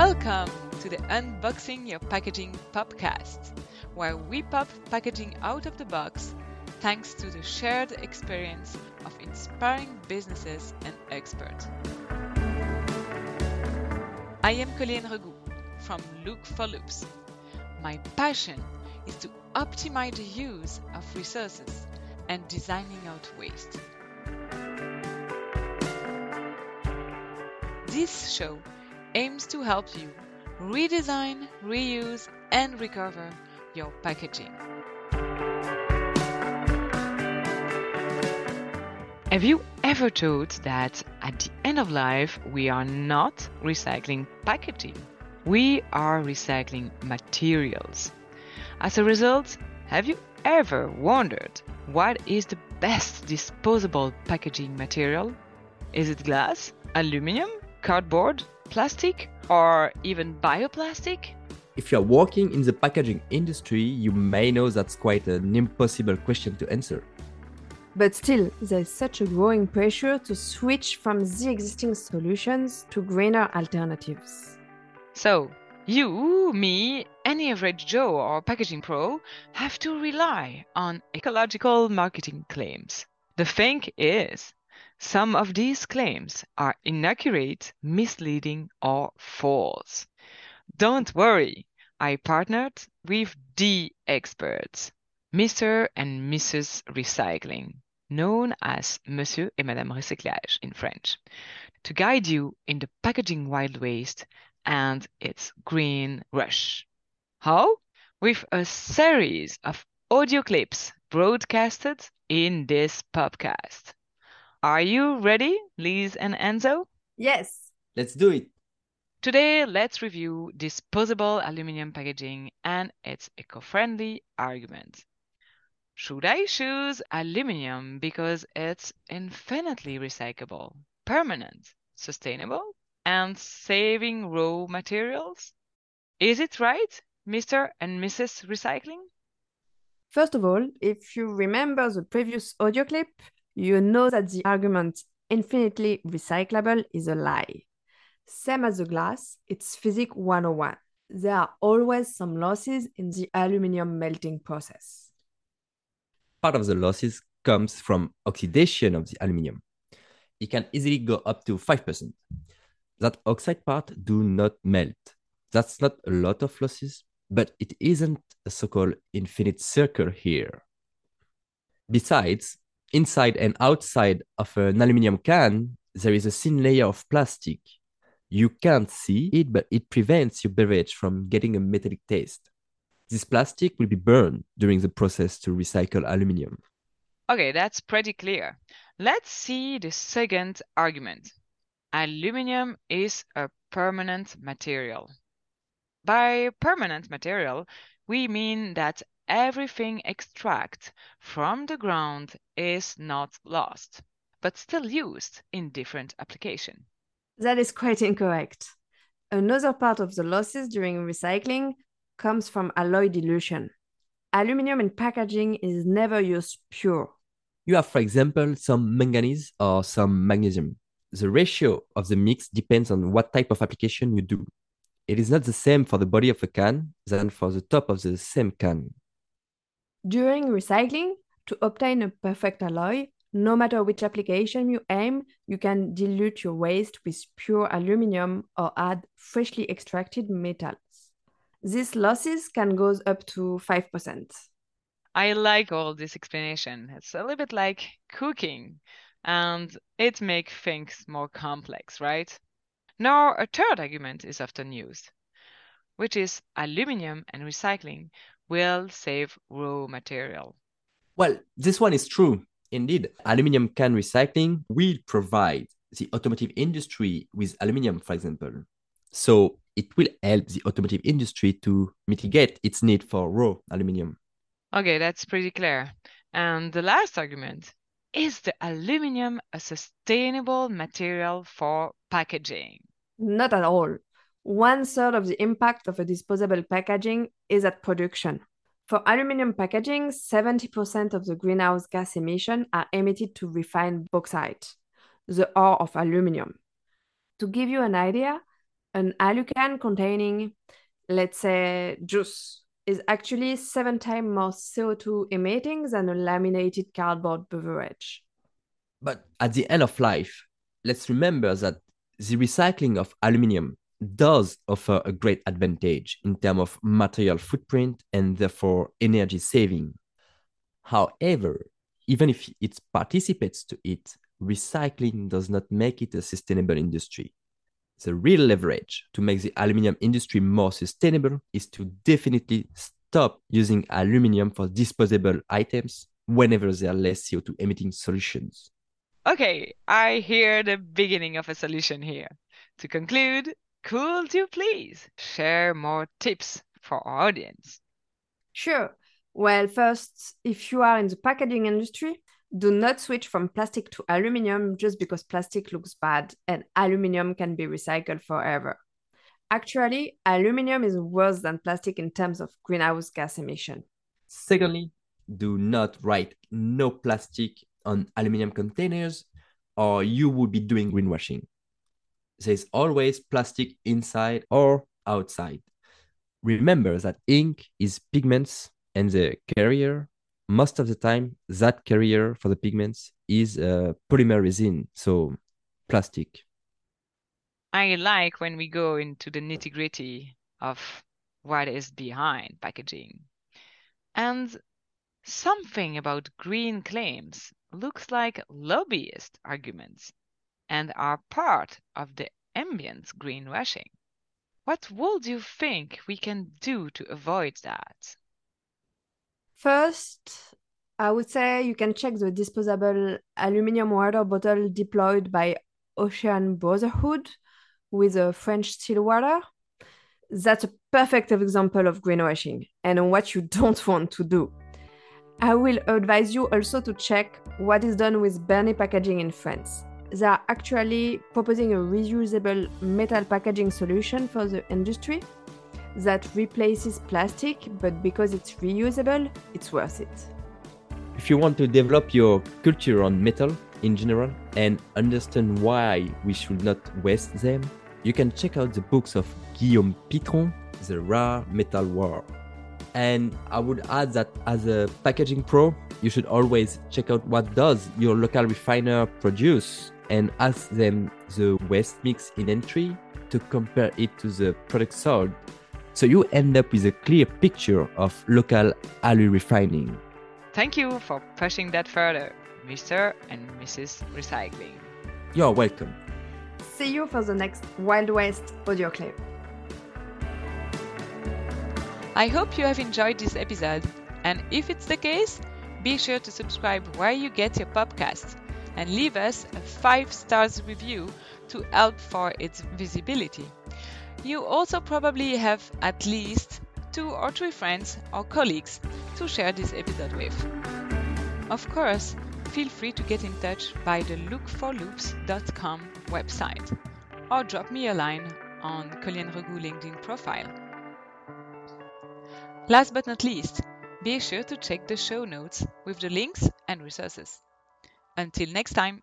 Welcome to the Unboxing Your Packaging podcast, where we pop packaging out of the box thanks to the shared experience of inspiring businesses and experts. I am Colleen Regout from Look4Loops. My passion is to optimize the use of resources and designing out waste. This show aims to help you redesign, reuse, and recover your packaging. Have you ever thought that at the end of life, we are not recycling packaging? We are recycling materials. As a result, have you ever wondered what is the best disposable packaging material? Is it glass, aluminum, cardboard, plastic, or even bioplastic? If you are working in the packaging industry, you may know that's quite an impossible question to answer. But still, there is such a growing pressure to switch from the existing solutions to greener alternatives. So, you, me, any average Joe or packaging pro have to rely on ecological marketing claims. The thing is, some of these claims are inaccurate, misleading, or false. Don't worry, I partnered with the experts, Mr. and Mrs. Recycling, known as Monsieur et Madame Recyclage in French, to guide you in the packaging wild waste and its green rush. How? With a series of audio clips broadcasted in this podcast. Are you ready, Lise and Enzo? Yes. Let's do it. Today, let's review disposable aluminum packaging and its eco-friendly argument. Should I choose aluminum because it's infinitely recyclable, permanent, sustainable, and saving raw materials? Is it right, Mr. and Mrs. Recycling? First of all, if you remember the previous audio clip, you know that the argument infinitely recyclable is a lie. Same as the glass, it's Physics 101. There are always some losses in the aluminum melting process. Part of the losses comes from oxidation of the aluminum. It can easily go up to 5%. That oxide part do not melt. That's not a lot of losses, but it isn't a so-called infinite circle here. Besides, inside and outside of an aluminum can, there is a thin layer of plastic. You can't see it, but it prevents your beverage from getting a metallic taste. This plastic will be burned during the process to recycle aluminum. Okay, that's pretty clear. Let's see the second argument. Aluminum is a permanent material. By permanent material, we mean that everything extracted from the ground is not lost, but still used in different applications. That is quite incorrect. Another part of the losses during recycling comes from alloy dilution. Aluminum in packaging is never used pure. You have, for example, some manganese or some magnesium. The ratio of the mix depends on what type of application you do. It is not the same for the body of a can than for the top of the same can. During recycling, to obtain a perfect alloy, no matter which application you aim, you can dilute your waste with pure aluminum or add freshly extracted metals. These losses can go up to 5%. I like all this explanation. It's a little bit like cooking, and it makes things more complex, right? Now, a third argument is often used, which is aluminum and recycling will save raw material. Well, this one is true. Indeed, aluminum can recycling will provide the automotive industry with aluminum, for example. So it will help the automotive industry to mitigate its need for raw aluminum. Okay, that's pretty clear. And the last argument, is the aluminum a sustainable material for packaging? Not at all. 1/3 of the impact of a disposable packaging is at production. For aluminum packaging, 70% of the greenhouse gas emissions are emitted to refined bauxite, the ore of aluminum. To give you an idea, an alu can containing, let's say, juice is actually 7 times more CO2 emitting than a laminated cardboard beverage. But at the end of life, let's remember that the recycling of aluminium does offer a great advantage in terms of material footprint and therefore energy saving. However, even if it participates to it, recycling does not make it a sustainable industry. The real leverage to make the aluminium industry more sustainable is to definitely stop using aluminium for disposable items whenever there are less CO2 emitting solutions. Okay, I hear the beginning of a solution here. To conclude, could you please share more tips for our audience? Sure. Well, first, if you are in the packaging industry, do not switch from plastic to aluminium just because plastic looks bad and aluminium can be recycled forever. Actually, aluminium is worse than plastic in terms of greenhouse gas emission. Secondly, do not write no plastic on aluminium containers or you would be doing greenwashing. There's always plastic inside or outside. Remember that ink is pigments and the carrier, most of the time, that carrier for the pigments is polymer resin, so plastic. I like when we go into the nitty-gritty of what is behind packaging. And something about green claims looks like lobbyist arguments and are part of the ambient greenwashing. What would you think we can do to avoid that? First, I would say you can check the disposable aluminium water bottle deployed by Ocean Brotherhood with a French still water. That's a perfect example of greenwashing and what you don't want to do. I will advise you also to check what is done with Berry packaging in France. They are actually proposing a reusable metal packaging solution for the industry that replaces plastic, but because it's reusable, it's worth it. If you want to develop your culture on metal in general and understand why we should not waste them, you can check out the books of Guillaume Pitron, The Rare Metal War. And I would add that as a packaging pro, you should always check out what does your local refiner produce and ask them the waste mix in entry to compare it to the product sold. So you end up with a clear picture of local alu refining. Thank you for pushing that further, Mr. and Mrs. Recycling. You're welcome. See you for the next Wild West audio clip. I hope you have enjoyed this episode, and if it's the case, be sure to subscribe where you get your podcasts and leave us a 5-star review to help for its visibility. You also probably have at least 2 or 3 friends or colleagues to share this episode with. Of course, feel free to get in touch by the Look4Loops.com website or drop me a line on Colleen Regout LinkedIn profile. Last but not least, be sure to check the show notes with the links and resources. Until next time!